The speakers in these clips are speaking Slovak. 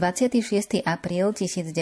26. apríl 1986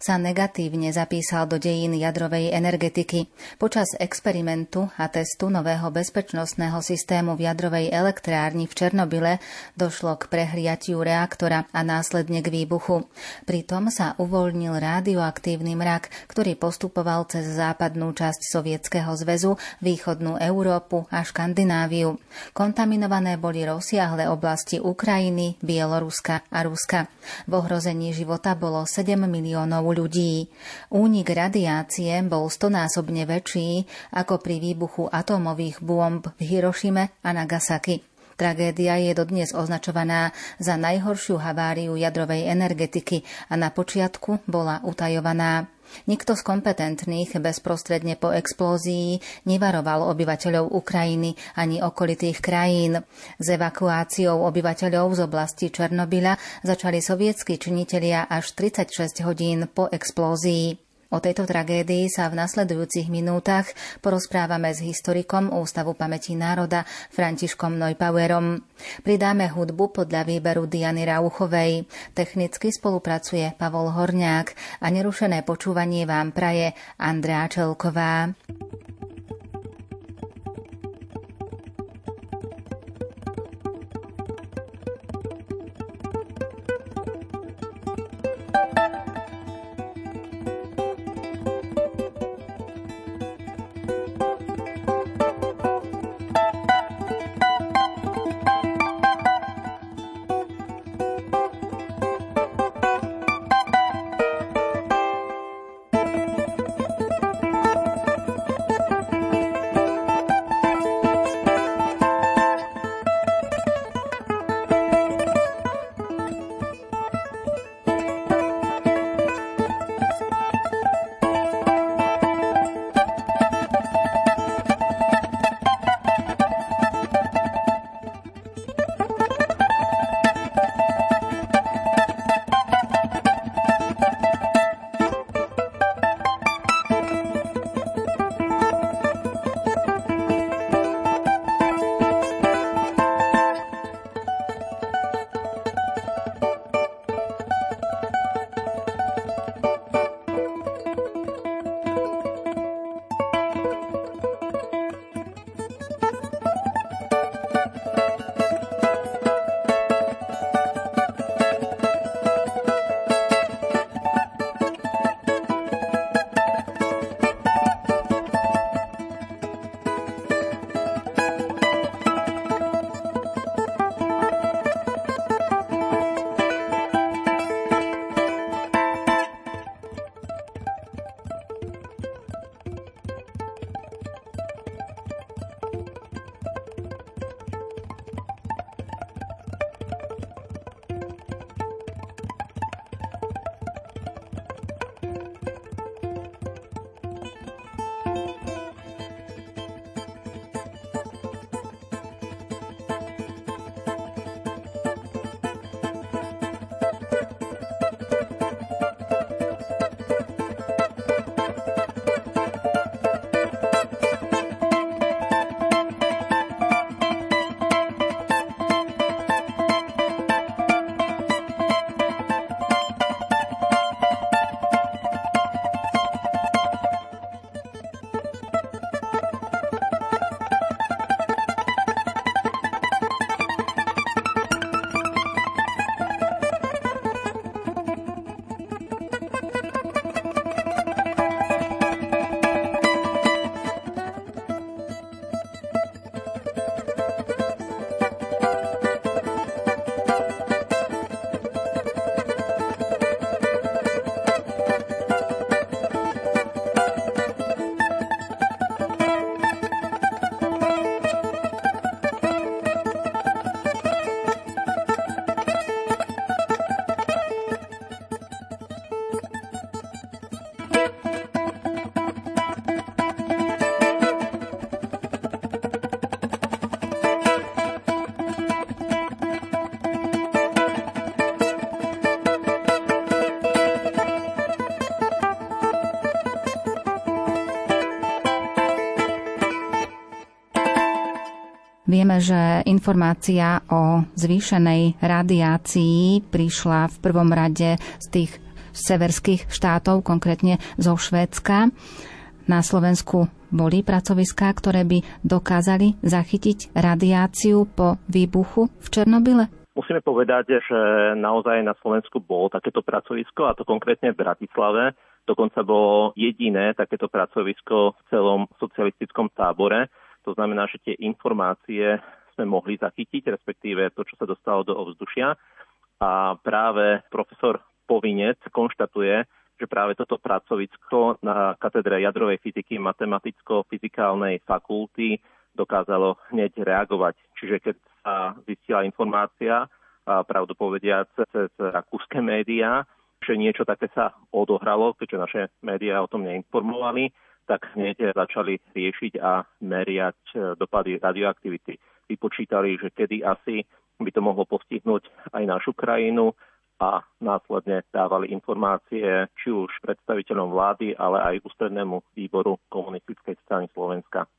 sa negatívne zapísal do dejín jadrovej energetiky. Počas experimentu a testu nového bezpečnostného systému v jadrovej elektrárni v Černobyle došlo k prehriatiu reaktora a následne k výbuchu. Pritom sa uvoľnil radioaktívny mrak, ktorý postupoval cez západnú časť Sovietskeho zväzu, východnú Európu a Škandináviu. Kontaminované boli rozsiahle oblasti Ukrajiny, Bieloruska a Ruska. V ohrození života bolo 7 miliónov ľudí. Únik radiácie bol 100-násobne väčší ako pri výbuchu atómových bomb v Hirošime a Nagasaki. Tragédia je dodnes označovaná za najhoršiu haváriu jadrovej energetiky a na počiatku bola utajovaná. Nikto z kompetentných bezprostredne po explózii nevaroval obyvateľov Ukrajiny ani okolitých krajín. S evakuáciou obyvateľov z oblasti Černobyla začali sovietskí činitelia až 36 hodín po explózii. O tejto tragédii sa v nasledujúcich minútach porozprávame s historikom Ústavu pamäti národa Františkom Neupauerom. Pridáme hudbu podľa výberu Diany Rauchovej. Technicky spolupracuje Pavol Horniak a nerušené počúvanie vám praje Andrea Čelková. Vieme, že informácia o zvýšenej radiácii prišla v prvom rade z tých severských štátov, konkrétne zo Švédska. Na Slovensku boli pracoviská, ktoré by dokázali zachytiť radiáciu po výbuchu v Černobyle? Musíme povedať, že naozaj na Slovensku bolo takéto pracovisko, a to konkrétne v Bratislave. Dokonca bolo jediné takéto pracovisko v celom socialistickom tábore. To znamená, že tie informácie sme mohli zachytiť, respektíve to, čo sa dostalo do ovzdušia. A práve profesor Povinec konštatuje, že práve toto pracovisko na katedre jadrovej fyziky Matematicko-fyzikálnej fakulty dokázalo hneď reagovať. Čiže keď sa zistila informácia, pravdu povediac cez rakúske médiá, že niečo také sa odohralo, keďže naše médiá o tom neinformovali, tak hneď začali riešiť a meriať dopady radioaktivity. Vypočítali, že kedy asi by to mohlo postihnúť aj našu krajinu a následne dávali informácie či už predstaviteľom vlády, ale aj ústrednému výboru Komunistickej strany Slovenska.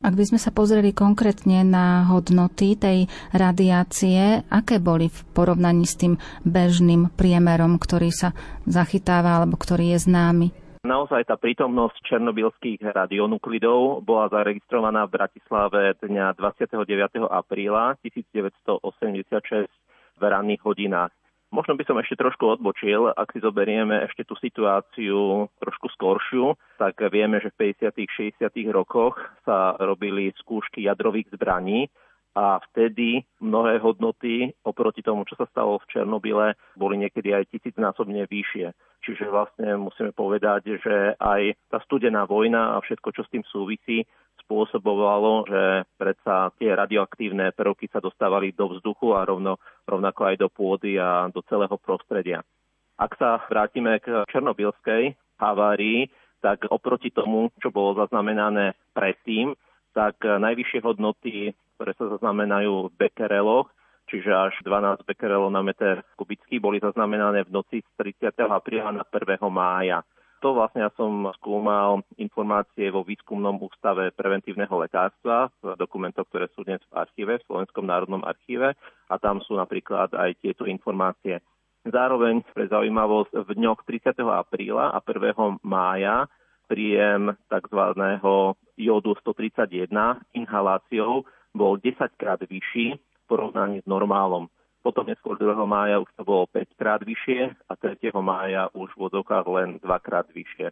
Ak by sme sa pozreli konkrétne na hodnoty tej radiácie, aké boli v porovnaní s tým bežným priemerom, ktorý sa zachytáva alebo ktorý je známy? Naozaj tá prítomnosť černobylských radionuklidov bola zaregistrovaná v Bratislave dňa 29. apríla 1986 v ranných hodinách. Možno by som ešte trošku odbočil, ak si zoberieme ešte tú situáciu trošku skoršiu, tak vieme, že v 50. 60. rokoch sa robili skúšky jadrových zbraní a vtedy mnohé hodnoty oproti tomu, čo sa stalo v Černobyle, boli niekedy aj 1000-násobne vyššie. Čiže vlastne musíme povedať, že aj tá studená vojna a všetko, čo s tým súvisí, spôsobovalo, že predsa tie radioaktívne prvky sa dostávali do vzduchu a rovnako aj do pôdy a do celého prostredia. Ak sa vrátime k černobylskej havárii, tak oproti tomu, čo bolo zaznamenané predtým, tak najvyššie hodnoty, ktoré sa zaznamenajú v bekereloch, čiže až 12 bekerelov na meter kubický, boli zaznamenané v noci z 30. apríla na 1. mája. To vlastne ja som skúmal informácie vo výskumnom ústave preventívneho lekárstva v dokumentoch, ktoré sú dnes v archíve, v Slovenskom národnom archíve, a tam sú napríklad aj tieto informácie. Zároveň pre zaujímavosť v dňoch 30. apríla a 1. mája príjem tzv. Jódu 131 inhaláciou bol 10-krát vyšší v porovnaní s normálom. Potom neskôr 2. mája už to bolo 5-krát vyššie a 3. mája už v odokách len 2-krát vyššie.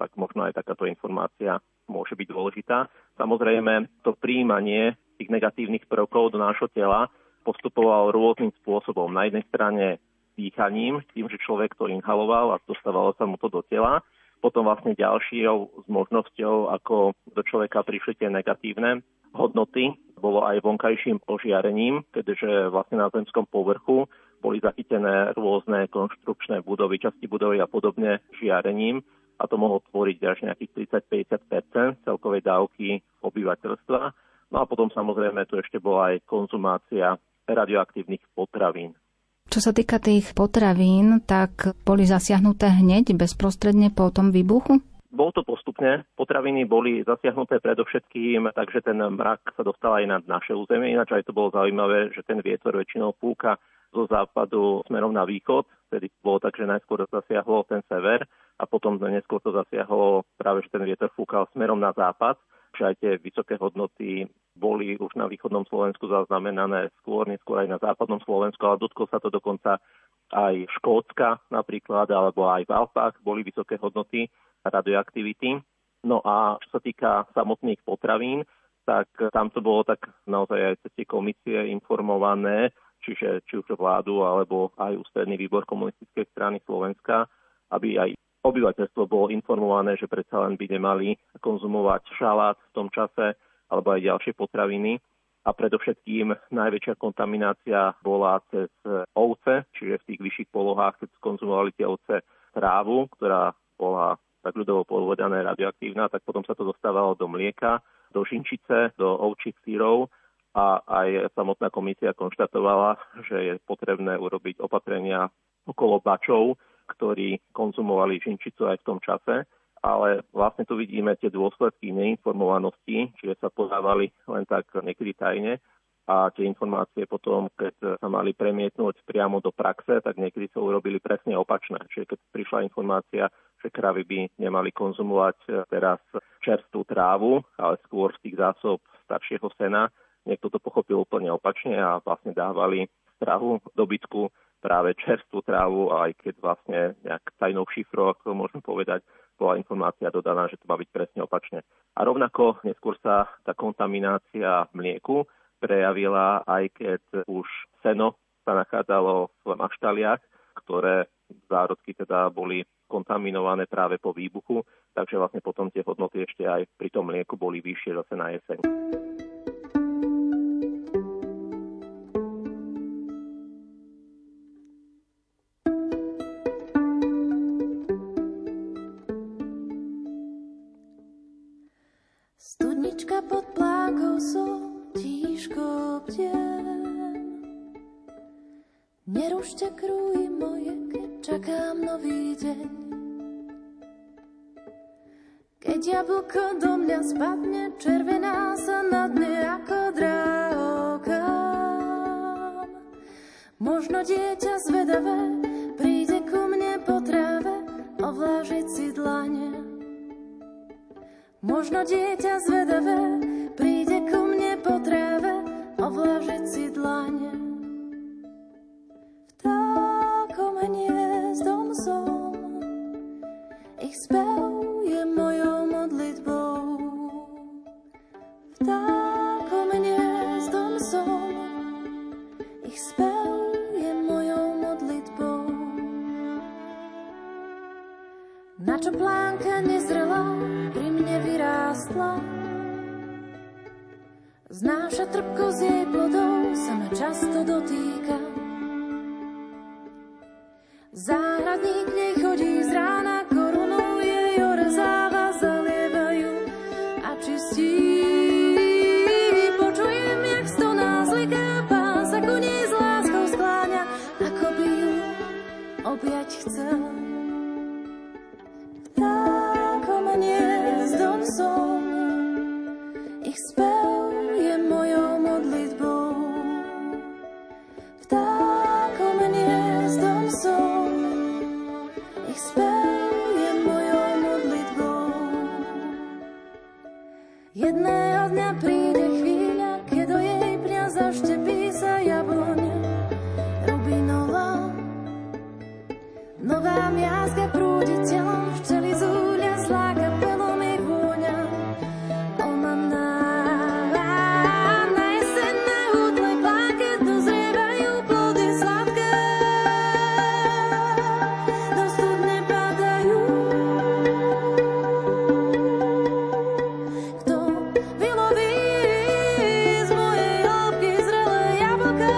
Tak možno aj takáto informácia môže byť dôležitá. Samozrejme, to prijímanie tých negatívnych prvkov do nášho tela postupovalo rôznym spôsobom. Na jednej strane dýchaním, tým, že človek to inhaloval a dostávalo sa mu to do tela. Potom vlastne ďalšou možnosťou, ako do človeka prišli tie negatívne hodnoty, bolo aj vonkajším ožiarením, keďže vlastne na zemskom povrchu boli zachytené rôzne konštrukčné budovy, časti budovy a podobne žiarením, a to mohlo tvoriť až nejakých 30-50% celkovej dávky obyvateľstva. No a potom samozrejme tu ešte bola aj konzumácia radioaktívnych potravín. Čo sa týka tých potravín, tak boli zasiahnuté hneď bezprostredne po tom výbuchu? Bolo to postupne. Potraviny boli zasiahnuté predovšetkým, takže ten mrak sa dostal aj na naše územie. Ináč aj to bolo zaujímavé, že ten vietor väčšinou púka zo západu smerom na východ. Vtedy bolo tak, že najskôr zasiahlo ten sever a potom neskôr to zasiahlo práve, že ten vietor fúkal smerom na západ. Že aj tie vysoké hodnoty boli už na východnom Slovensku zaznamenané skôr, neskôr aj na západnom Slovensku, ale dotklo sa to dokonca aj Škótska napríklad, alebo aj v Alpách boli vysoké hodnoty radioaktivity. No a čo sa týka samotných potravín, tak tam to bolo tak naozaj aj cez tie komisie informované, čiže či už vládu, alebo aj ústredný výbor Komunistickej strany Slovenska, aby aj obyvateľstvo bolo informované, že predsa len by nemali konzumovať šalát v tom čase, alebo aj ďalšie potraviny. A predovšetkým najväčšia kontaminácia bola cez ovce, čiže v tých vyšších polohách, keď konzumovali tie ovce trávu, ktorá bola tak ľudovo podvodané radioaktívna, tak potom sa to dostávalo do mlieka, do žinčice, do ovčích syrov, a aj samotná komisia konštatovala, že je potrebné urobiť opatrenia okolo bačov, ktorí konzumovali žinčicu aj v tom čase, ale vlastne tu vidíme tie dôsledky neinformovanosti, čiže sa podávali len tak niekedy tajne a tie informácie potom, keď sa mali premietnúť priamo do praxe, tak niekedy sa urobili presne opačné. Čiže keď prišla informácia, že kravy by nemali konzumovať teraz čerstvú trávu, ale skôr z tých zásob staršieho sena, niekto to pochopil úplne opačne a vlastne dávali stravu dobytku práve čerstvú trávu, aj keď vlastne nejak tajnou šifrou, ako môžem povedať, bola informácia dodaná, že to má byť presne opačne. A rovnako neskôr sa tá kontaminácia mlieku prejavila, aj keď už seno sa nachádzalo v maštaliach, ktoré zárodky teda boli kontaminované práve po výbuchu, takže vlastne potom tie hodnoty ešte aj pri tom mlieku boli vyššie zase na jeseň. Pod plákou som tížko bdiem. Nerušte krúhy moje, keď čakám nový deň. Keď jablko do mňa spadne, červená sa na dne ako drahokám. Možno dieťa zvedavé príde ku mne po tráve ovlážiť si dlane. Možno dieťa zvedavé príde ku mne po tráve ovlážiť si dlane. Vtákom hniezdom som, ich spev je mojou modlitbou. Vtákom hniezdom som, ich spev je mojou modlitbou. Na čo plánka nezrela pri mne vyrástla, znáša trpko z jej plodov, sa ma často dotýka. Záhradník nej chodí z rána, korunou jej orezáva, zalievajú a čistí. Počujem, jak stoná zliká, pán sa ku nej s láskou skláňa, ako by ju objať chcel. Som, ich spev je mojou modlitbou. Vtákom hniezdom som, ich spev je mojou modlitbou. Jedného dňa príde chvíľa, keď do jej pňa zaštepí sa jabloňa rubinová. Nová miazga prúdi telom, včeli zúľa zláka pelom jej vôňa. Omamná na jesenné útle pláke, dozrievajú plody sladké, do studne padajú. Kto vyloví z mojej hĺbky zrelé jablká?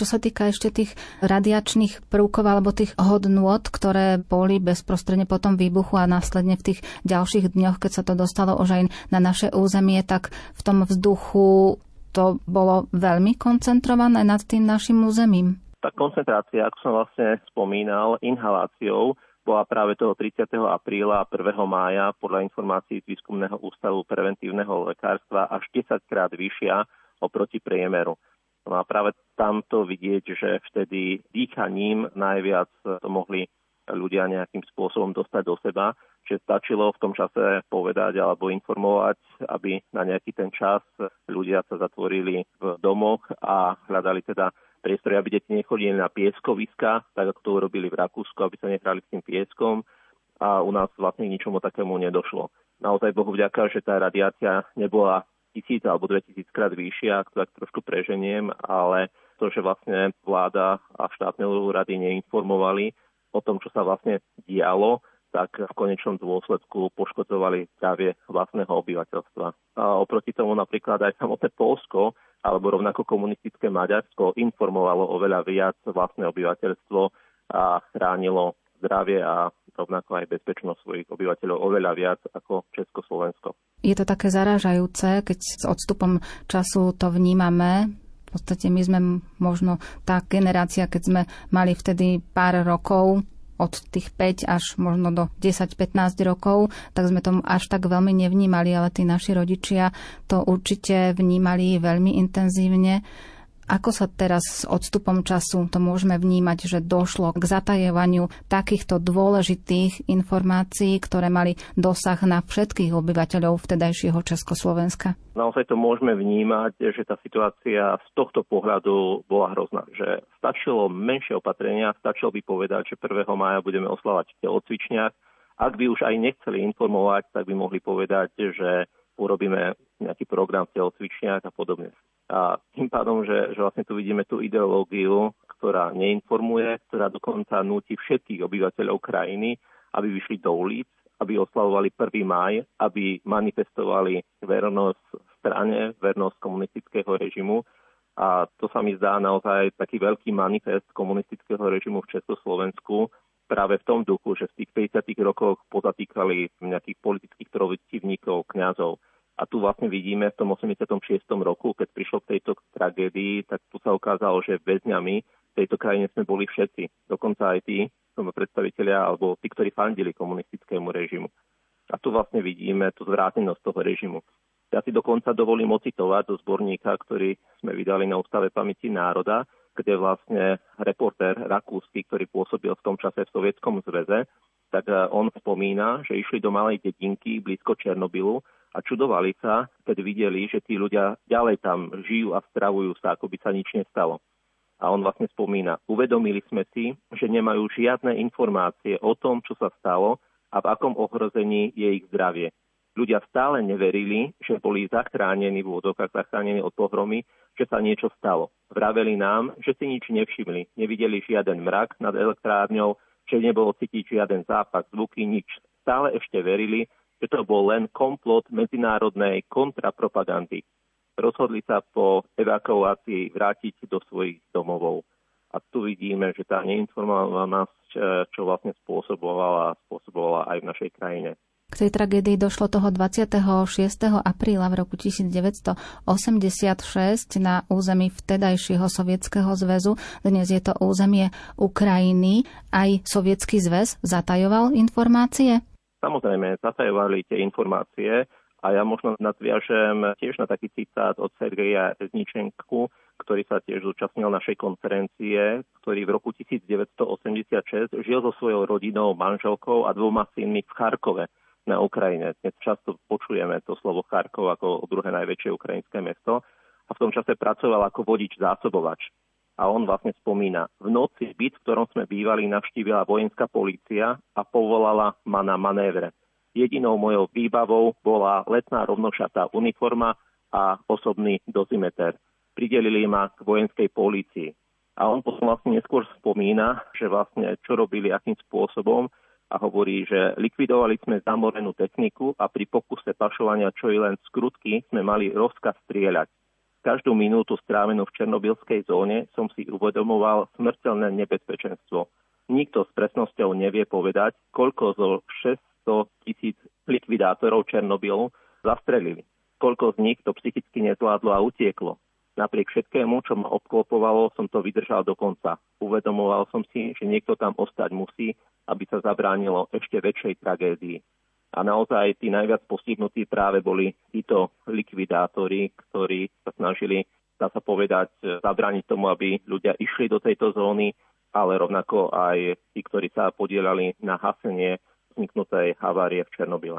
Čo sa týka ešte tých radiačných prvkov alebo tých hodnôt, ktoré boli bezprostredne po tom výbuchu a následne v tých ďalších dňoch, keď sa to dostalo už aj na naše územie, tak v tom vzduchu to bolo veľmi koncentrované nad tým našim územím. Tá koncentrácia, ako som vlastne spomínal, inhaláciou bola práve toho 30. apríla a 1. mája podľa informácií z Výskumného ústavu preventívneho lekárstva až 10-krát vyššia oproti priemeru. No a práve tamto vidieť, že vtedy dýchaním najviac to mohli ľudia nejakým spôsobom dostať do seba. Čiže stačilo v tom čase povedať alebo informovať, aby na nejaký ten čas ľudia sa zatvorili v domoch a hľadali teda priestory, aby deti nechodili na pieskoviska, tak ako to urobili v Rakúsku, aby sa nehrali s tým pieskom. a u nás vlastne ničomu takému nedošlo. Naozaj Bohu vďaka, že tá radiácia nebola 1000 alebo 2000 krát vyššia, ak to tak trošku preženiem, ale to, že vlastne vláda a štátne úrady neinformovali o tom, čo sa vlastne dialo, tak v konečnom dôsledku poškodzovali zdravie vlastného obyvateľstva. A oproti tomu napríklad aj samotné Poľsko alebo rovnako komunistické Maďarsko informovalo oveľa viac vlastné obyvateľstvo a chránilo zdravie a rovnako aj bezpečnosť svojich obyvateľov oveľa viac ako Československo. Je to také zarážajúce, keď s odstupom času to vnímame. V podstate my sme možno tá generácia, keď sme mali vtedy pár rokov, od tých 5 až možno do 10-15 rokov, tak sme tomu až tak veľmi nevnímali, ale tí naši rodičia to určite vnímali veľmi intenzívne. Ako sa teraz s odstupom času to môžeme vnímať, že došlo k zatajovaniu takýchto dôležitých informácií, ktoré mali dosah na všetkých obyvateľov vtedajšieho Československa? Naozaj to môžeme vnímať, že tá situácia z tohto pohľadu bola hrozná. Že stačilo menšie opatrenia, stačilo by povedať, že 1. mája budeme oslavať v telocvičniach. Ak by už aj nechceli informovať, tak by mohli povedať, že urobíme nejaký program v telocvičniach a podobne. A tým pádom, že vlastne tu vidíme tú ideológiu, ktorá neinformuje, ktorá dokonca núti všetkých obyvateľov krajiny, aby vyšli do ulic, aby oslavovali 1. máj, aby manifestovali vernosť strane, vernosť komunistického režimu. A to sa mi zdá naozaj taký veľký manifest komunistického režimu v Československu, práve v tom duchu, že v tých 50. rokoch pozatýkali nejakých politických protivníkov, kňazov. A tu vlastne vidíme v tom 86. roku, keď prišlo k tejto tragédii, tak tu sa ukázalo, že väzňami v tejto krajine sme boli všetci. Dokonca aj tí predstavitelia alebo tí, ktorí fandili komunistickému režimu. A tu vlastne vidíme tú zvrátenosť toho režimu. Ja si dokonca dovolím ocitovať do zborníka, ktorý sme vydali na Ústave pamäti národa, kde vlastne reportér rakúsky, ktorý pôsobil v tom čase v Sovietskom zväze, tak on spomína, že išli do malej dedinky blízko Černobylu a čudovali sa, keď videli, že tí ľudia ďalej tam žijú a stravujú sa, ako by sa nič nestalo. A on vlastne spomína, uvedomili sme si, že nemajú žiadne informácie o tom, čo sa stalo a v akom ohrození je ich zdravie. Ľudia stále neverili, že boli zachránení v úvodzovkách, zachránení od pohromy, že sa niečo stalo. Vraveli nám, že si nič nevšimli, nevideli žiaden mrak nad elektrárňou, že nebolo cítiť žiaden zápach, zvuky, nič. Stále ešte verili, že to bol len komplot medzinárodnej kontrapropagandy. Rozhodli sa po evakuácii vrátiť do svojich domovov. A tu vidíme, že tá neinformovanosť, čo vlastne spôsobovala aj v našej krajine. K tej tragédii došlo toho 26. apríla v roku 1986 na území vtedajšieho Sovietskeho zväzu. Dnes je to územie Ukrajiny. Aj Sovietsky zväz zatajoval informácie? Samozrejme, zatajovali tie informácie a ja možno nadviažem tiež na taký citát od Sergeja Rezničenku, ktorý sa tiež zúčastnil našej konferencie, ktorý v roku 1986 žil so svojou rodinou, manželkou a 2 synmi v Chárkove na Ukrajine. Dnes často počujeme to slovo Chárkov ako druhé najväčšie ukrajinské mesto a v tom čase pracoval ako vodič zásobovač. A on vlastne spomína, v noci byt, v ktorom sme bývali, navštívila vojenská polícia a povolala ma na manévre. Jedinou mojou výbavou bola letná rovnošatá uniforma a osobný dozimeter. Pridelili ma k vojenskej polícii. A on potom vlastne neskôr spomína, že vlastne čo robili, akým spôsobom a hovorí, že likvidovali sme zamorenú techniku a pri pokuse pašovania čo i len skrutky sme mali rozkaz strieľať. Každú minútu strávenú v černobylskej zóne som si uvedomoval smrteľné nebezpečenstvo. Nikto s presnosťou nevie povedať, koľko zo 600 000 likvidátorov Černobylu zastrelili. Koľko z nich to psychicky nezvládlo a utieklo. Napriek všetkému, čo ma obklopovalo, som to vydržal do konca. Uvedomoval som si, že niekto tam ostať musí, aby sa zabránilo ešte väčšej tragédii. A naozaj tí najviac postihnutí práve boli títo likvidátori, ktorí sa snažili, dá sa povedať, zabrániť tomu, aby ľudia išli do tejto zóny, ale rovnako aj tí, ktorí sa podielali na hasenie vzniknutej havárie v Černobyle.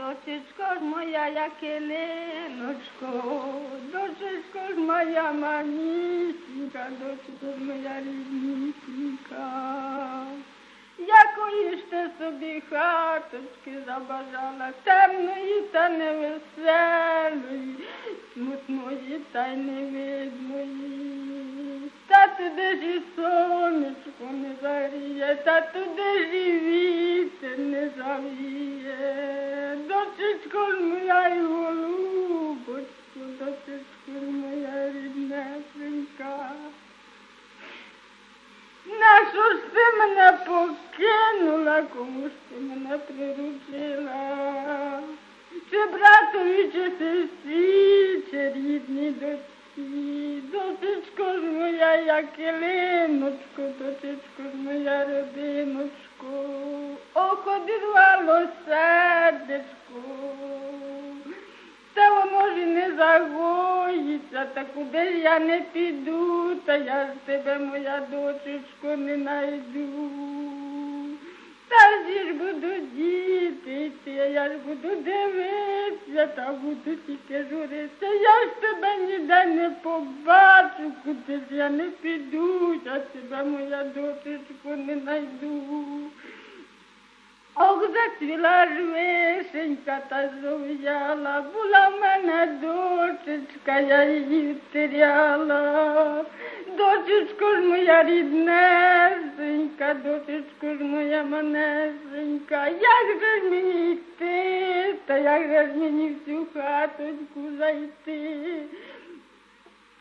Dočičko moja, jaké lenečko, dočičko moja manička, dočičko moja rybníčka. якої ж ти собі хаточки забажала, темної та невеселої, смутної та й невидної. Та туди ж і сонечко не загріє, та туди ж і вітер не завіє. Дочечко ж моя й голубочко, дочечко ж моя ріднесенька. Нащо ж ти мене покинула, кому ж ти мене приручила? Чи братові, чи сестрі, чи рідні дочці? Дочечко ж моя, я килиночко, дочечко ж моя родиночко. Ох, обірвало сердечко, та воно ж і не загоїться, та куди ж я не піду, та я ж тебе, моя дочечко, не найду. Та ж будуть діти, я ж буду дивитися, та буду тільки журитися. Я ж тебе ніде не побачу, куди ж я не піду, я тебе, моя дочечко, не найду. Ох, зацвіла ж вишенька та зов'яла, була в мене дочечка, я її втеряла. Дочечко ж моя ріднесенька, дочечко ж моя манесенька, як же ж мені йти, та як же ж мені в цю хаточку зайти?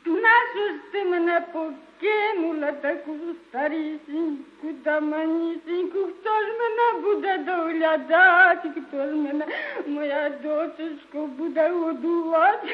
Нащо ж ти мене покинула, таку старісіньку та манісіньку? Хто ж мене буде доглядати? Хто ж мене, моя дочечко, буде годувати?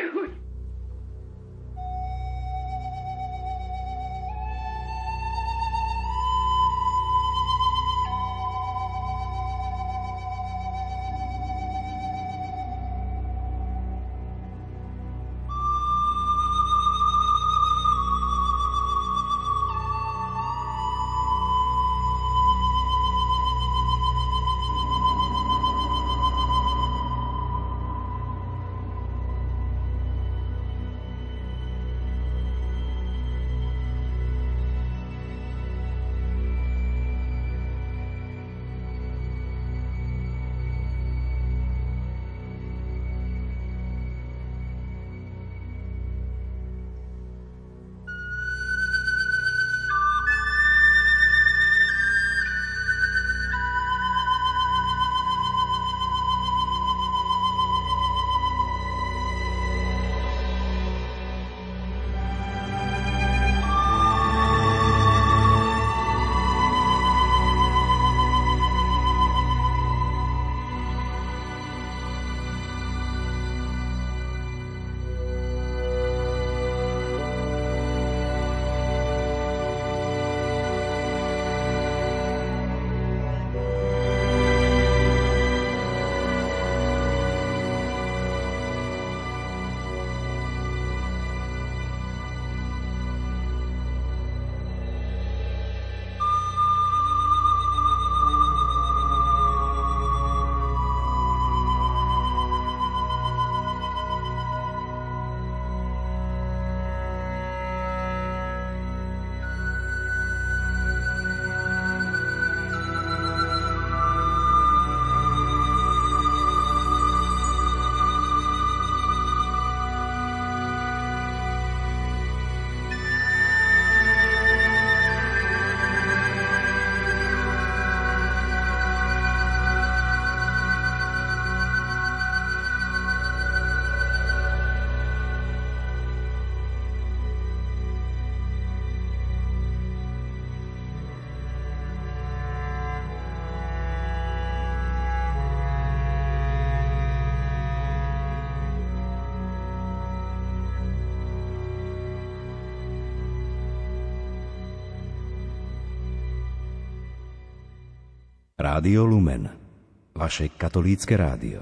Rádio Lumen, vaše katolícke rádio.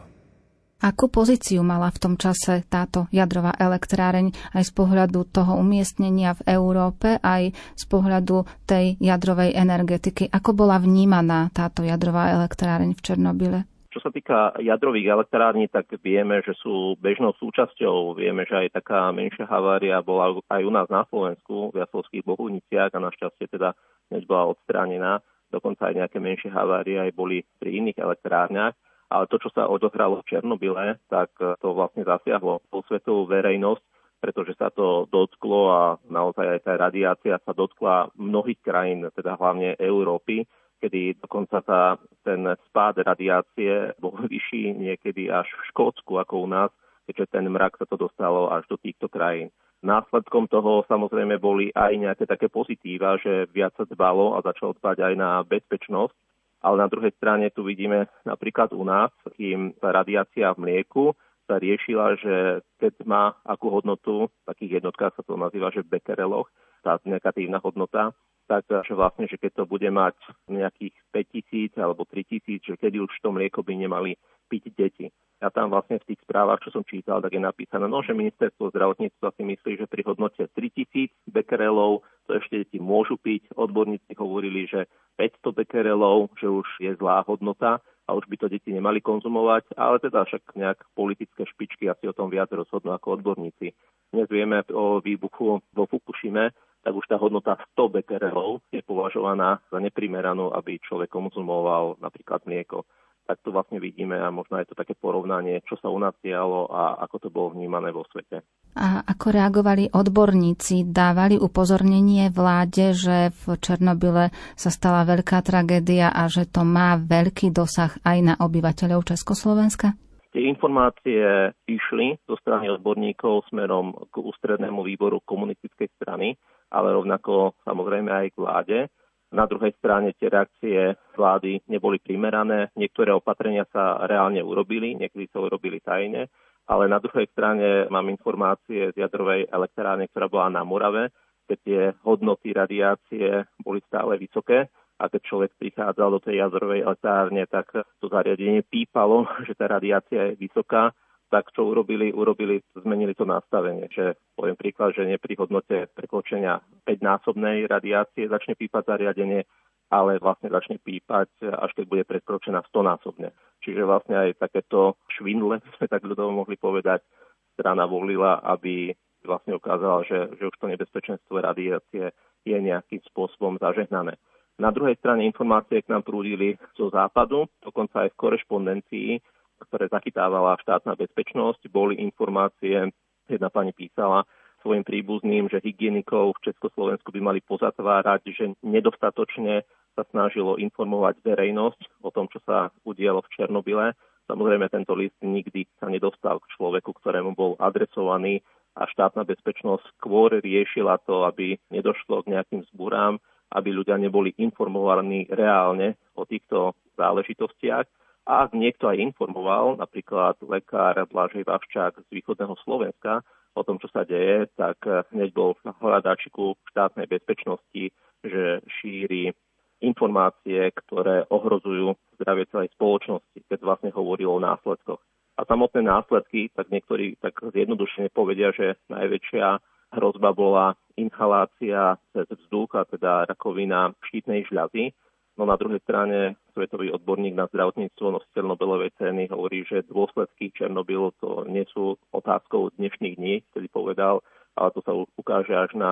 Akú pozíciu mala v tom čase táto jadrová elektráreň aj z pohľadu toho umiestnenia v Európe, aj z pohľadu tej jadrovej energetiky? Ako bola vnímaná táto jadrová elektráreň v Černobyle? Čo sa týka jadrových elektrární, tak vieme, že sú bežnou súčasťou. Vieme, že aj taká menšia havária bola aj u nás na Slovensku, v Jasovských Bohuniciach, a našťastie teda než bola odstránená. dokonca aj nejaké menšie havárie aj boli pri iných elektrárniach. Ale to, čo sa odohralo v Černobyle, tak to vlastne zasiahlo celosvetovú verejnosť, pretože sa to dotklo a naozaj aj tá radiácia sa dotkla mnohých krajín, teda hlavne Európy, kedy dokonca ten spád radiácie bol vyšší niekedy až v Škótsku ako u nás, keďže ten mrak sa to dostalo až do týchto krajín. Následkom toho samozrejme boli aj nejaké také pozitíva, že viac sa dbalo a začalo dbať aj na bezpečnosť. Ale na druhej strane tu vidíme napríklad u nás, kým tá radiácia v mlieku sa riešila, že keď má akú hodnotu, v takých jednotkách sa to nazýva, že v bekereloch, tá negatívna hodnota, tak že vlastne, že keď to bude mať nejakých 5000 alebo 3000, že kedy už to mlieko by nemali piť deti. A tam vlastne v tých správach, čo som čítal, tak je napísané, že ministerstvo zdravotníctva si myslí, že pri hodnote 3000 bekerelov to ešte deti môžu piť. Odborníci hovorili, že 500 bekerelov, že už je zlá hodnota a už by to deti nemali konzumovať, ale teda však nejak politické špičky asi o tom viac rozhodnú ako odborníci. Dnes vieme o výbuchu vo Fukušime, tak už tá hodnota 100 bekerelov je považovaná za neprimeranú, aby človek konzumoval napríklad mlieko. Tak to vlastne vidíme a možno je to také porovnanie, čo sa u nás dialo a ako to bolo vnímané vo svete. A ako reagovali odborníci? Dávali upozornenie vláde, že v Černobyle sa stala veľká tragédia a že to má veľký dosah aj na obyvateľov Československa? Tie informácie išli zo strany odborníkov smerom k ústrednému výboru komunistickej strany, ale rovnako samozrejme aj k vláde. Na druhej strane tie reakcie vlády neboli primerané, niektoré opatrenia sa reálne urobili, niekedy sa urobili tajne, ale na druhej strane mám informácie z jadrovej elektrárne, ktorá bola na Morave, keď tie hodnoty radiácie boli stále vysoké a keď človek prichádzal do tej jadrovej elektrárne, tak to zariadenie pípalo, že tá radiácia je vysoká, tak čo urobili, zmenili to nastavenie. Že poviem príklad, že nie pri hodnote prekročenia 5-násobnej radiácie začne pípať zariadenie, ale vlastne začne pípať, až keď bude prekročená 100-násobne. Čiže vlastne aj takéto švindle, sme tak ľudovo mohli povedať, strana volila, aby vlastne ukázala, že už to nebezpečenstvo radiácie je nejakým spôsobom zažehnané. Na druhej strane informácie k nám prúdili zo západu, dokonca aj v korešpondencii, ktoré zachytávala štátna bezpečnosť, boli informácie, jedna pani písala svojim príbuzným, že hygienikov v Československu by mali pozatvárať, že nedostatočne sa snažilo informovať verejnosť o tom, čo sa udialo v Černobyle. Samozrejme, tento list nikdy sa nedostal k človeku, ktorému bol adresovaný a štátna bezpečnosť skôr riešila to, aby nedošlo k nejakým zburám, aby ľudia neboli informovaní reálne o týchto záležitostiach. A ak niekto aj informoval, napríklad lekár Blažej Váščák z východného Slovenska o tom, čo sa deje, tak hneď bol na hľadačiku štátnej bezpečnosti, že šíri informácie, ktoré ohrozujú zdravie celej spoločnosti, keď vlastne hovoril o následkoch. A samotné následky, tak niektorí tak zjednodušene povedia, že najväčšia hrozba bola inhalácia cez vzduch, a teda rakovina štítnej žľazy. No na druhej strane svetový odborník na zdravotníctvo nositeľ Nobelovej ceny hovorí, že dôsledky Černobylu to nie sú otázkou dnešných dní, ktorý povedal, ale to sa ukáže až na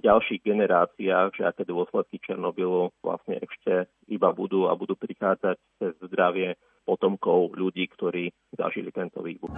ďalších generáciách, že aké dôsledky Černobylu vlastne ešte iba budú a budú prichádzať cez zdravie potomkov ľudí, ktorí zažili tento výbuch.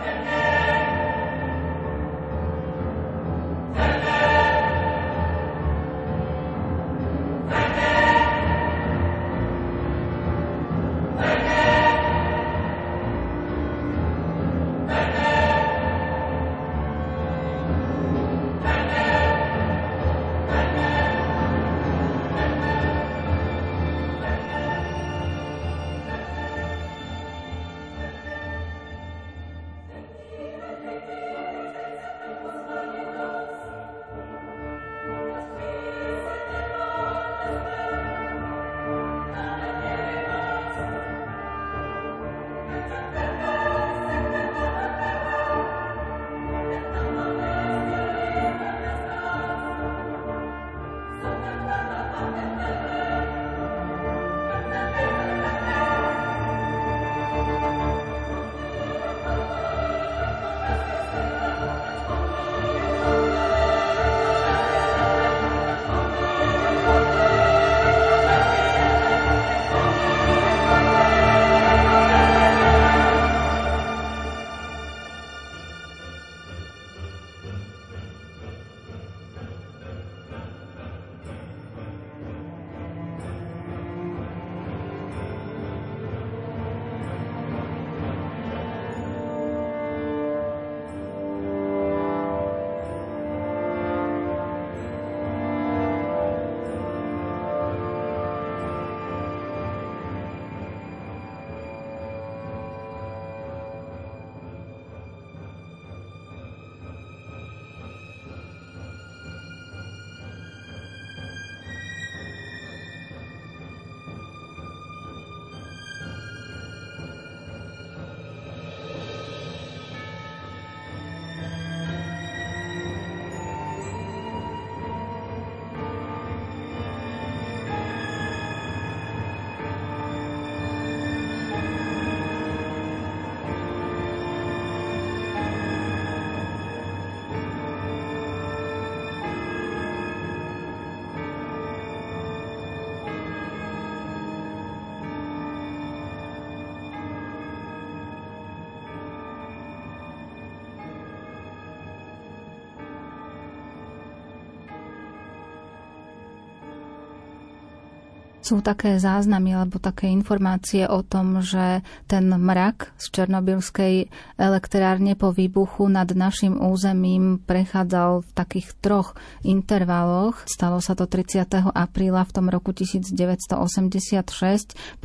sú také záznamy alebo také informácie o tom, že ten mrak z Černobylskej elektrárne po výbuchu nad našim územím prechádzal v takých troch intervaloch. Stalo sa to 30. apríla v tom roku 1986,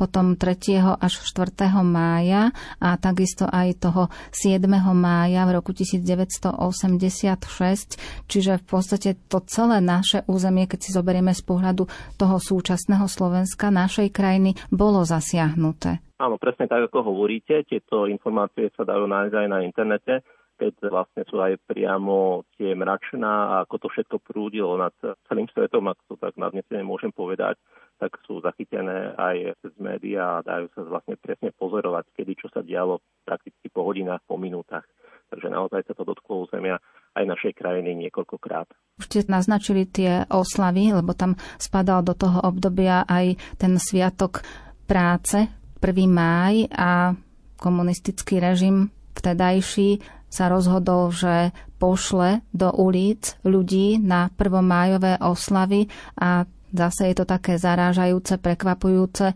potom 3. až 4. mája a takisto aj toho 7. mája v roku 1986. Čiže v podstate to celé naše územie, keď si zoberieme z pohľadu toho súčasného Slovenska, našej krajiny, bolo zasiahnuté. Áno, presne tak, ako hovoríte. Tieto informácie sa dajú nájsť aj na internete, keď vlastne sú aj priamo tie mračná a ako to všetko prúdilo nad celým svetom, ak to tak nadnesene môžem povedať, tak sú zachytené aj z médiá a dajú sa vlastne presne pozorovať, kedy čo sa dialo prakticky po hodinách, po minútach. Takže naozaj sa to dotklo územia aj našej krajiny niekoľkokrát. Už ste naznačili tie oslavy, lebo tam spadal do toho obdobia aj ten sviatok práce, 1. máj, a komunistický režim vtedajší sa rozhodol, že pošle do ulic ľudí na prvomájové oslavy a zase je to také zarážajúce, prekvapujúce.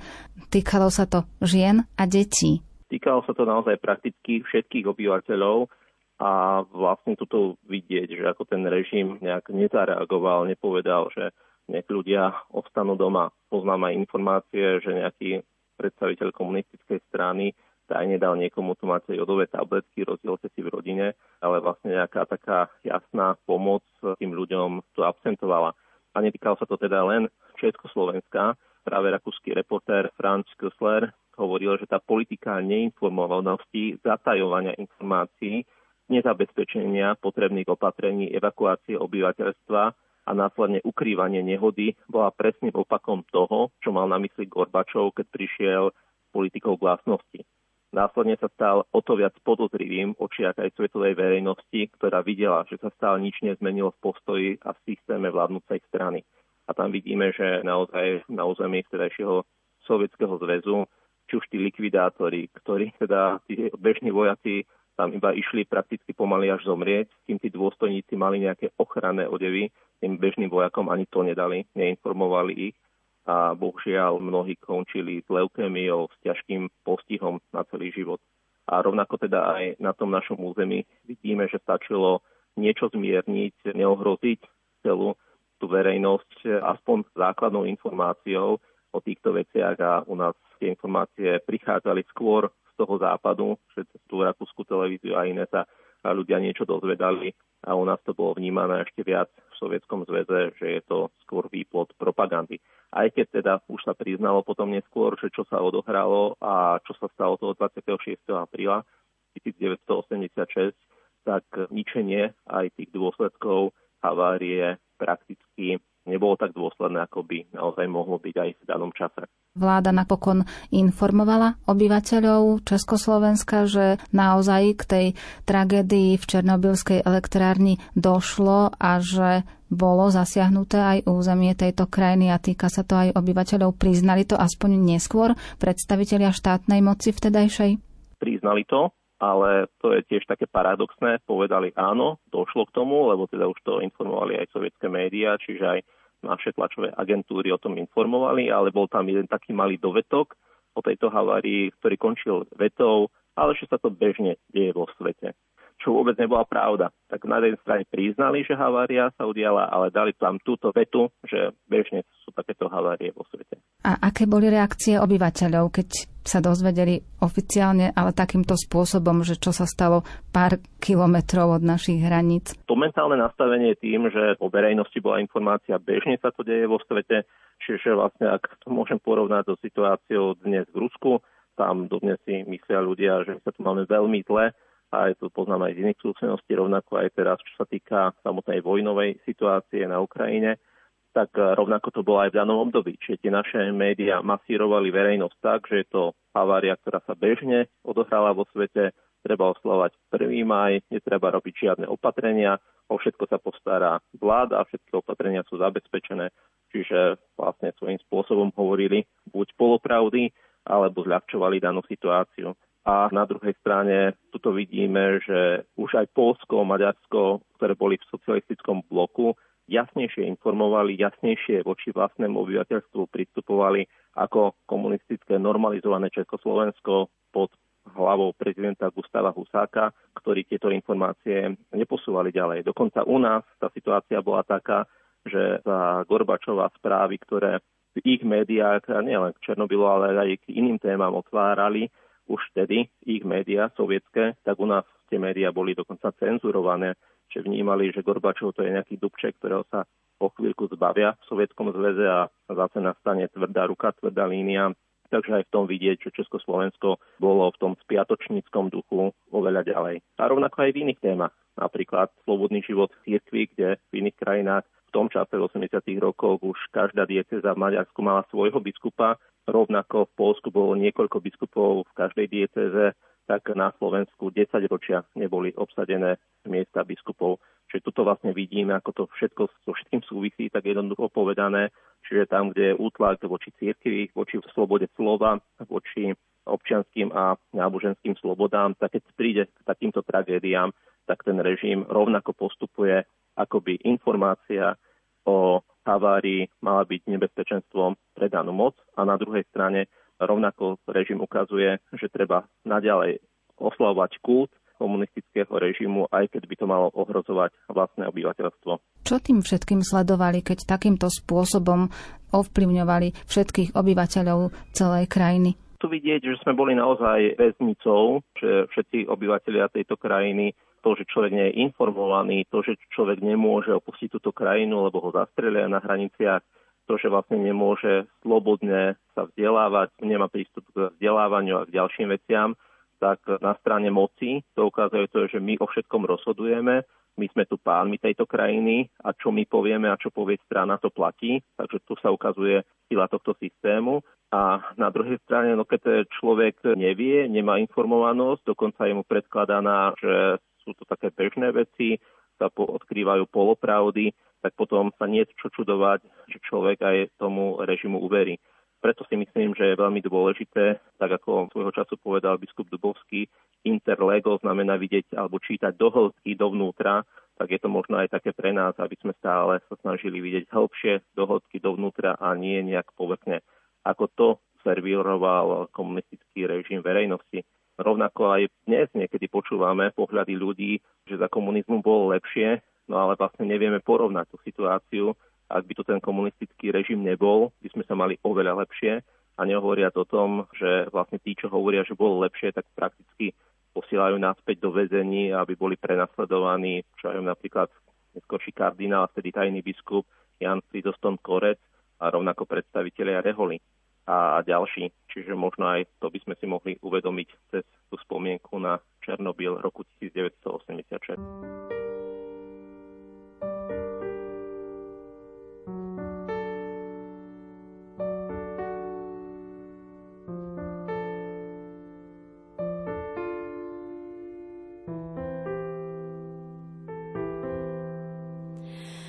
Týkalo sa to žien a detí. Týkalo sa to naozaj prakticky všetkých obyvateľov. A vlastne toto vidieť, že ako ten režim nejak nezareagoval, nepovedal, že nech ľudia ostanú doma. Poznám aj informácie, že nejaký predstaviteľ komunistickej strany tajne dal niekomu, tu máte jodové tabletky, rozdielte si v rodine, ale vlastne nejaká taká jasná pomoc tým ľuďom tu absentovala. A netýkalo sa to teda len Československa. Práve rakúsky reportér Franz Kessler hovoril, že tá politika neinformovanosti, zatajovania informácií, nezabezpečenia potrebných opatrení, evakuácie obyvateľstva a následne ukrývanie nehody bola presne opakom toho, čo mal na mysli Gorbačov, keď prišiel politikou vlastnosti. Následne sa stal o to viac podozrivým v očiach aj svetovej verejnosti, ktorá videla, že sa stále nič nezmenilo v postoji a v systéme vládnúcej strany. A tam vidíme, že naozaj na území vtedajšieho Sovietskeho zväzu, či už tí likvidátori, ktorí teda tí bežní vojaci tam iba išli prakticky pomaly až zomrieť, kým tí dôstojníci mali nejaké ochranné odevy, tým bežným vojakom ani to nedali, neinformovali ich a bohužiaľ mnohí končili s leukémiou, s ťažkým postihom na celý život. A rovnako teda aj na tom našom území vidíme, že stačilo niečo zmierniť, neohroziť celú tú verejnosť aspoň základnou informáciou o týchto veciach a u nás tie informácie prichádzali skôr toho západu, že tú rakúsku televíziu a iné sa ľudia niečo dozvedali a u nás to bolo vnímané ešte viac v Sovietskom zväze, že je to skôr výplod propagandy. Aj keď teda už sa priznalo potom neskôr, že čo sa odohralo a čo sa stalo toho 26. apríla 1986, tak ničenie aj tých dôsledkov havárie prakticky nebolo tak dôsledné, ako by naozaj mohlo byť aj v danom čase. Vláda napokon informovala obyvateľov Československa, že naozaj k tej tragédii v Černobylskej elektrárni došlo a že bolo zasiahnuté aj územie tejto krajiny a týka sa to aj obyvateľov. Priznali to aspoň neskôr predstavitelia štátnej moci vtedajšej? Priznali to, ale to je tiež také paradoxné. Povedali áno, došlo k tomu, lebo teda už to informovali aj sovietské médiá, čiže aj naše tlačové agentúry o tom informovali, ale bol tam jeden taký malý dovetok o tejto havárii, ktorý končil vetou, ale že sa to bežne deje vo svete, čo vôbec nebola pravda. Tak na jednej strane priznali, že havária sa udiala, ale dali tam túto vetu, že bežne sú takéto havárie vo svete. A aké boli reakcie obyvateľov, keď sa dozvedeli oficiálne, ale takýmto spôsobom, že čo sa stalo pár kilometrov od našich hraníc? To mentálne nastavenie je tým, že o verejnosti bola informácia, bežne sa to deje vo svete, čiže vlastne ak to môžem porovnať so situáciou dnes v Rusku, tam dodnes si myslia ľudia, že sa tu máme veľmi zle, a aj to poznám aj z iných súčasností, rovnako aj teraz, čo sa týka samotnej vojnovej situácie na Ukrajine, tak rovnako to bolo aj v danom období. Čiže tie naše médiá masírovali verejnosť tak, že je to havária, ktorá sa bežne odohrala vo svete, treba oslavovať 1. máj, netreba robiť žiadne opatrenia, o všetko sa postará vláda a všetky opatrenia sú zabezpečené. Čiže vlastne svojím spôsobom hovorili buď polopravdy, alebo zľahčovali danú situáciu. A na druhej strane tuto vidíme, že už aj Poľsko, Maďarsko, ktoré boli v socialistickom bloku, jasnejšie informovali, jasnejšie voči vlastnému obyvateľstvu pristupovali ako komunistické normalizované Československo pod hlavou prezidenta Gustava Husáka, ktorí tieto informácie neposúvali ďalej. Dokonca u nás tá situácia bola taká, že za Gorbačova správy, ktoré v ich médiách, nielen k Černobylu, ale aj k iným témam otvárali, už vtedy ich médiá sovietské, tak u nás tie médiá boli dokonca cenzurované, že vnímali, že Gorbačov to je nejaký dubček, ktorého sa po chvíľku zbavia v Sovietskom zväze a zase nastane tvrdá ruka, tvrdá línia. Takže aj v tom vidieť, že Československo bolo v tom spiatočníckom duchu oveľa ďalej. A rovnako aj v iných témach, napríklad slobodný život v cirkvi, kde v iných krajinách v tom čase v 80. rokoch už každá diecéza v Maďarsku mala svojho biskupa, rovnako v Poľsku bolo niekoľko biskupov v každej diecéze, tak na Slovensku 10 ročia neboli obsadené miesta biskupov. Čiže toto vlastne vidíme, ako to všetko so všetkým súvisí, tak jednoducho povedané. Čiže tam, kde je útlak voči cirkvi, voči slobode slova, voči občianským a náboženským slobodám, tak keď príde k takýmto tragédiám, tak ten režim rovnako postupuje, akoby informácia o havárii mala byť nebezpečenstvom pre danú moc a na druhej strane rovnako režim ukazuje, že treba naďalej oslavovať kult komunistického režimu, aj keď by to malo ohrozovať vlastné obyvateľstvo. Čo tým všetkým sledovali, keď takýmto spôsobom ovplyvňovali všetkých obyvateľov celej krajiny? Tu vidieť, že sme boli naozaj väznicou, že všetci obyvateľia tejto krajiny, to, že človek nie je informovaný, to, že človek nemôže opustiť túto krajinu, lebo ho zastrelia na hraniciach, to, že vlastne nemôže slobodne sa vzdelávať, nemá prístup k vzdelávaniu a k ďalším veciam, tak na strane moci to ukazuje to, že my o všetkom rozhodujeme, my sme tu pánmi tejto krajiny a čo my povieme a čo povie strana, to platí, takže tu sa ukazuje sila tohto systému. A na druhej strane, no keď človek nevie, nemá informovanosť, dokonca je mu predkladaná, že sú to také bežné veci, sa odkrývajú polopravdy, tak potom sa nie je čo čudovať, že človek aj tomu režimu uverí. Preto si myslím, že je veľmi dôležité, tak ako svojho času povedal biskup Dubovský, interlego znamená vidieť alebo čítať do hĺbky, dovnútra, tak je to možno aj také pre nás, aby sme stále sa snažili vidieť hĺbšie, do hĺbky, dovnútra a nie nejak povrchne. Ako to servíroval komunistický režim verejnosti. Rovnako aj dnes niekedy počúvame pohľady ľudí, že za komunizmu bolo lepšie, no ale vlastne nevieme porovnať tú situáciu. Ak by to ten komunistický režim nebol, by sme sa mali oveľa lepšie a nehovoriac o tom, že vlastne tí, čo hovoria, že bolo lepšie, tak prakticky posielajú naspäť do väzení, aby boli prenasledovaní, čo aj napríklad neskorší kardinál, vtedy tajný biskup Ján Chryzostom Korec a rovnako predstavitelia Reholi a ďalší. Čiže možno aj to by sme si mohli uvedomiť cez tú spomienku na Černobyl roku 1986.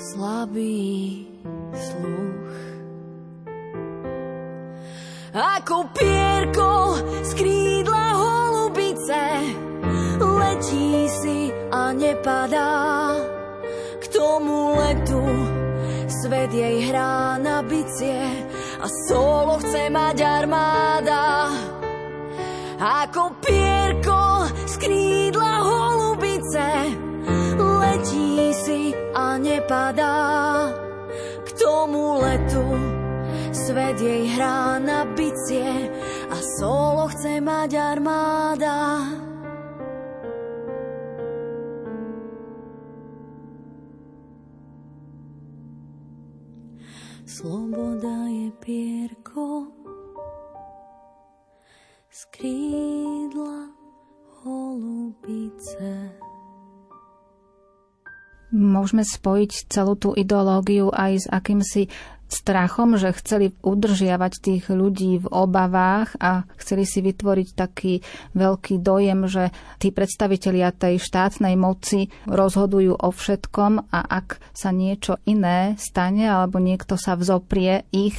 slabý sluch. Ako pierko z krídla holubice letí si a nepadá. K tomu letu svet jej hrá na bicie a solo chce mať armáda. Ako pierko z krídla holubice letí si a nepadá. K tomu letu svet jej hrá na bicie a solo chce mať armáda. Sloboda je pierko z krídla holubice. môžeme spojiť celú tú ideológiu aj s akýmsi strachom, že chceli udržiavať tých ľudí v obavách a chceli si vytvoriť taký veľký dojem, že tí predstavitelia tej štátnej moci rozhodujú o všetkom a ak sa niečo iné stane alebo niekto sa vzoprie ich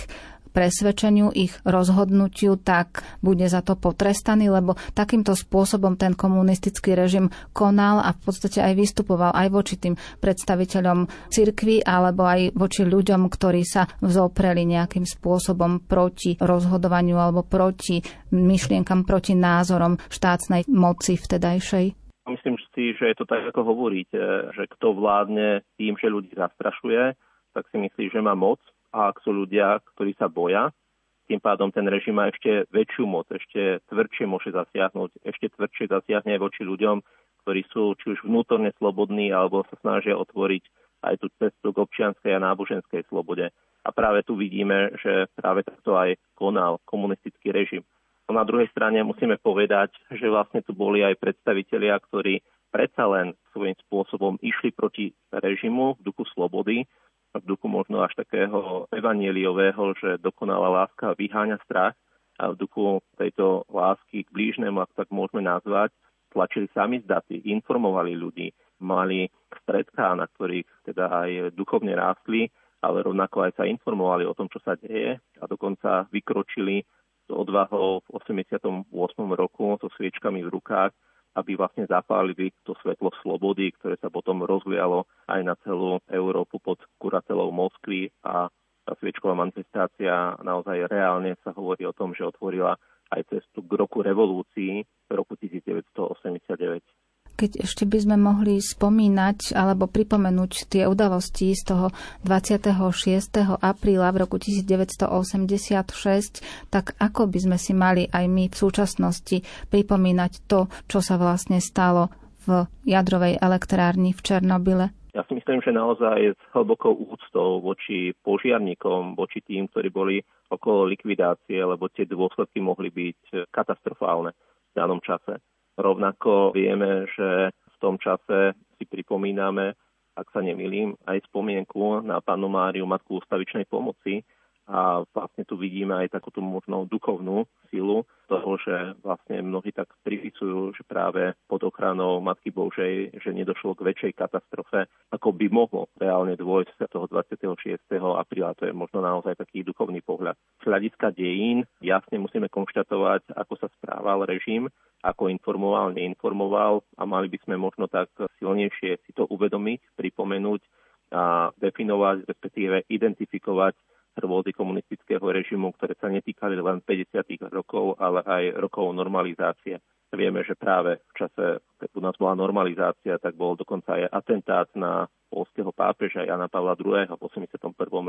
presvedčeniu, ich rozhodnutiu, tak bude za to potrestaný, lebo takýmto spôsobom ten komunistický režim konal a v podstate aj vystupoval aj voči tým predstaviteľom cirkvi alebo aj voči ľuďom, ktorí sa vzopreli nejakým spôsobom proti rozhodovaniu alebo proti myšlienkam, proti názorom štátnej moci vtedajšej. Myslím si, že je to tak, ako hovoríte, že kto vládne tým, že ľudí zastrašuje, tak si myslí, že má moc. A ak sú ľudia, ktorí sa boja, tým pádom ten režim má ešte väčšiu moc, ešte tvrdšie môže zasiahnuť, ešte tvrdšie zasiahne aj voči ľuďom, ktorí sú či už vnútorne slobodní, alebo sa snažia otvoriť aj tú cestu k občianskej a náboženskej slobode. A práve tu vidíme, že práve takto aj konal komunistický režim. No na druhej strane musíme povedať, že vlastne tu boli aj predstavitelia, ktorí predsa len svojím spôsobom išli proti režimu v duchu slobody, v duchu možno až takého evanjeliového, že dokonalá láska vyháňa strach a v duchu tejto lásky k blížnemu, ak tak môžeme nazvať, tlačili sami z daty, informovali ľudí, mali stretká, na ktorých teda aj duchovne rástli, ale rovnako aj sa informovali o tom, čo sa deje a dokonca vykročili s odvahou v 88. roku so sviečkami v rukách, aby vlastne zapálili to svetlo slobody, ktoré sa potom rozlialo aj na celú Európu pod kuratelou Moskvy a tá sviečková manifestácia naozaj reálne sa hovorí o tom, že otvorila aj cestu k roku revolúcii v roku 1989. Keď ešte by sme mohli spomínať alebo pripomenúť tie udalosti z toho 26. apríla v roku 1986, tak ako by sme si mali aj my v súčasnosti pripomínať to, čo sa vlastne stalo v jadrovej elektrárni v Černobyle? Ja si myslím, že naozaj s hlbokou úctou voči požiarníkom, voči tým, ktorí boli okolo likvidácie, lebo tie dôsledky mohli byť katastrofálne v danom čase. Rovnako vieme, že v tom čase si pripomíname, ak sa nemýlim, aj spomienku na Pannu Máriu, matku ústavičnej pomoci. A vlastne tu vidíme aj takúto možno duchovnú silu toho, že vlastne mnohí tak pripisujú, že práve pod ochranou Matky Božej, že nedošlo k väčšej katastrofe, ako by mohlo reálne dôjsť toho 26. apríla. To je možno naozaj taký duchovný pohľad. Z hľadiska dejín jasne musíme konštatovať, ako sa správal režim, ako informoval, neinformoval a mali by sme možno tak silnejšie si to uvedomiť, pripomenúť a definovať, respektíve identifikovať hrôzy komunistického režimu, ktoré sa netýkali len 50. rokov, ale aj rokov normalizácie. Vieme, že práve v čase, keď u nás bola normalizácia, tak bol dokonca aj atentát na poľského pápeža Jana Pavla II. v 81.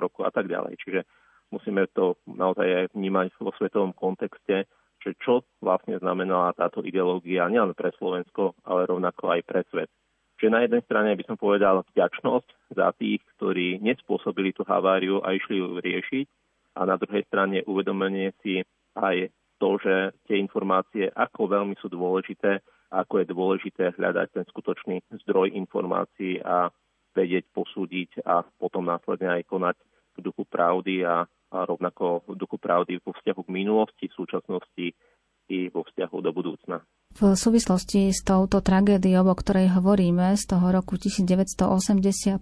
roku a tak ďalej. Čiže musíme to naozaj aj vnímať vo svetovom kontexte, že čo vlastne znamenala táto ideológia nielen pre Slovensko, ale rovnako aj pre svet. Čiže na jednej strane by som povedal vďačnosť za tých, ktorí nespôsobili tú haváriu a išli ju riešiť. A na druhej strane uvedomenie si aj to, že tie informácie, ako veľmi sú dôležité, ako je dôležité hľadať ten skutočný zdroj informácií a vedieť, posúdiť a potom následne aj konať v duchu pravdy a rovnako v duchu pravdy vo vzťahu k minulosti, súčasnosti i vo vzťahu do budúcna. V súvislosti s touto tragédiou, o ktorej hovoríme, z toho roku 1986,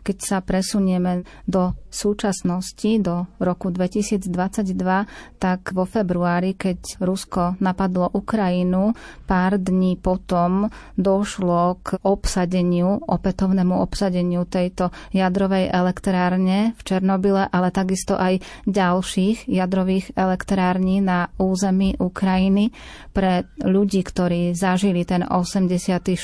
keď sa presunieme do súčasnosti, do roku 2022, tak vo februári, keď Rusko napadlo Ukrajinu, pár dní potom došlo k opätovnému obsadeniu tejto jadrovej elektrárne v Černobyle, ale takisto aj ďalších jadrových elektrární na území Ukrajiny pre ľudí, ktorí zažili ten 86.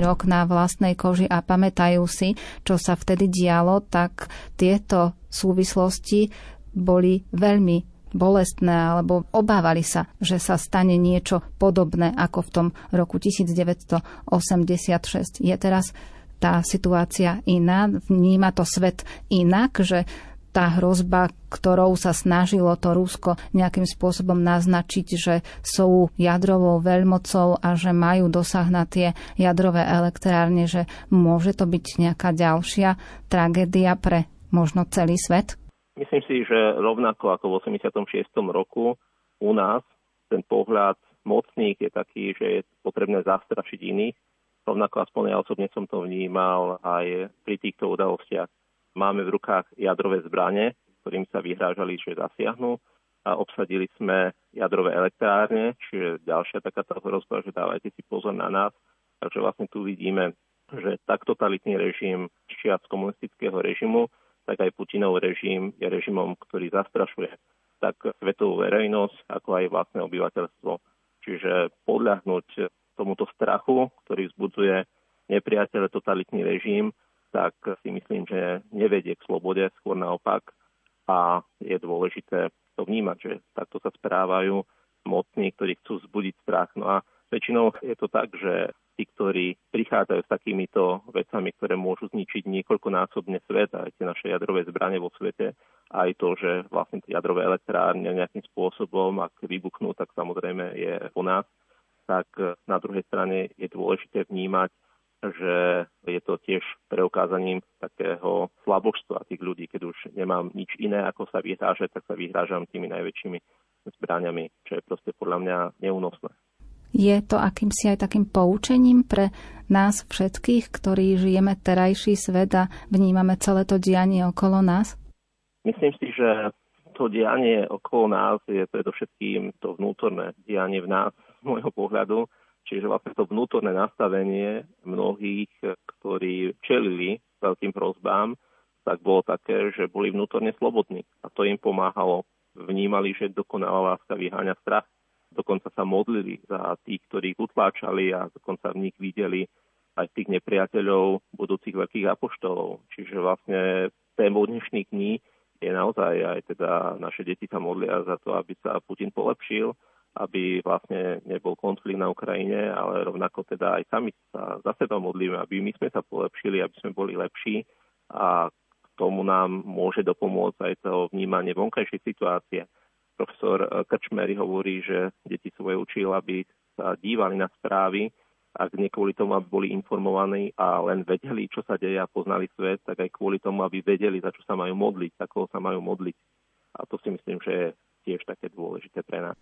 rok na vlastnej koži a pamätajú si, čo sa vtedy dialo, tak tieto súvislosti boli veľmi bolestné alebo obávali sa, že sa stane niečo podobné ako v tom roku 1986. Je teraz tá situácia iná? Vníma to svet inak, že tá hrozba, ktorou sa snažilo to Rusko nejakým spôsobom naznačiť, že sú jadrovou veľmocou a že majú dosah na tie jadrové elektrárne, že môže to byť nejaká ďalšia tragédia pre možno celý svet? Myslím si, že rovnako ako v 86. roku u nás ten pohľad mocných je taký, že je potrebné zastrašiť iných. Rovnako aspoň ja osobne som to vnímal aj pri týchto udalostiach. Máme v rukách jadrové zbrane, ktorým sa vyhrážali, že zasiahnu, a obsadili sme jadrové elektrárne, čiže ďalšia takáto hrozba, že dávajte si pozor na nás. Takže vlastne tu vidíme, že tak totalitný režim z komunistického režimu, tak aj Putinov režim je režimom, ktorý zastrašuje tak svetovú verejnosť, ako aj vlastné obyvateľstvo. Čiže podľahnúť tomuto strachu, ktorý vzbudzuje nepriateľ totalitný režim, tak si myslím, že nevedie k slobode, skôr naopak. A je dôležité to vnímať, že takto sa správajú mocní, ktorí chcú vzbudiť strach. No a väčšinou je to tak, že tí, ktorí prichádzajú s takýmito vecami, ktoré môžu zničiť niekoľkonásobne svet, aj tie naše jadrové zbrane vo svete, aj to, že vlastne jadrové elektrárne nejakým spôsobom, ak vybuchnú, tak samozrejme je po nás, tak na druhej strane je dôležité vnímať, že je to tiež preukázaním takého slabožstva tých ľudí. Keď už nemám nič iné, ako sa vyhrážať, tak sa vyhrážam tými najväčšími zbraniami, čo je proste podľa mňa neúnosné. Je to akýmsi aj takým poučením pre nás všetkých, ktorí žijeme terajší svet a vnímame celé to dianie okolo nás? Myslím si, že to dianie okolo nás je predovšetkým to vnútorné dianie v nás, z môjho pohľadu. Čiže vlastne to vnútorné nastavenie mnohých, ktorí čelili veľkým hrozbám, tak bolo také, že boli vnútorne slobodní. A to im pomáhalo. Vnímali, že dokonalá láska vyháňa strach. Dokonca sa modlili za tých, ktorých utláčali, a dokonca v nich videli aj tých nepriateľov budúcich veľkých apoštolov. Čiže vlastne témou dnešných dní je naozaj aj teda naše deti sa modlia za to, aby sa Putin polepšil, aby vlastne nebol konflikt na Ukrajine, ale rovnako teda aj sami sa za seba modlíme, aby my sme sa polepšili, aby sme boli lepší, a k tomu nám môže dopomôcť aj to vnímanie vonkajšej situácie. Profesor Krčmery hovorí, že deti svoje učil, aby sa dívali na správy, ak nie kvôli tomu, aby boli informovaní a len vedeli, čo sa deje a poznali svet, tak aj kvôli tomu, aby vedeli, za čo sa majú modliť, za koho sa majú modliť. A to si myslím, že je tiež také dôležité pre nás.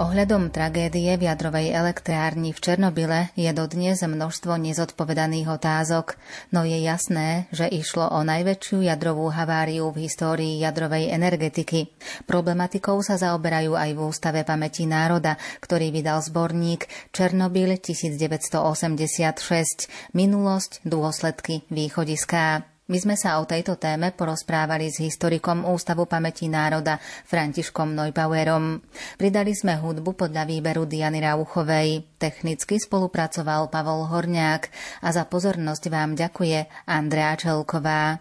Ohľadom tragédie v jadrovej elektrárni v Černobyle je dodnes množstvo nezodpovedaných otázok, no je jasné, že išlo o najväčšiu jadrovú haváriu v histórii jadrovej energetiky. Problematikou sa zaoberajú aj v Ústave pamäti národa, ktorý vydal zborník Černobyl 1986 – minulosť, dôsledky, východiská. My sme sa o tejto téme porozprávali s historikom Ústavu pamäti národa Františkom Neupauerom. Pridali sme hudbu podľa výberu Diany Rauchovej. Technicky spolupracoval Pavol Horniak a za pozornosť vám ďakuje Andrea Čelková.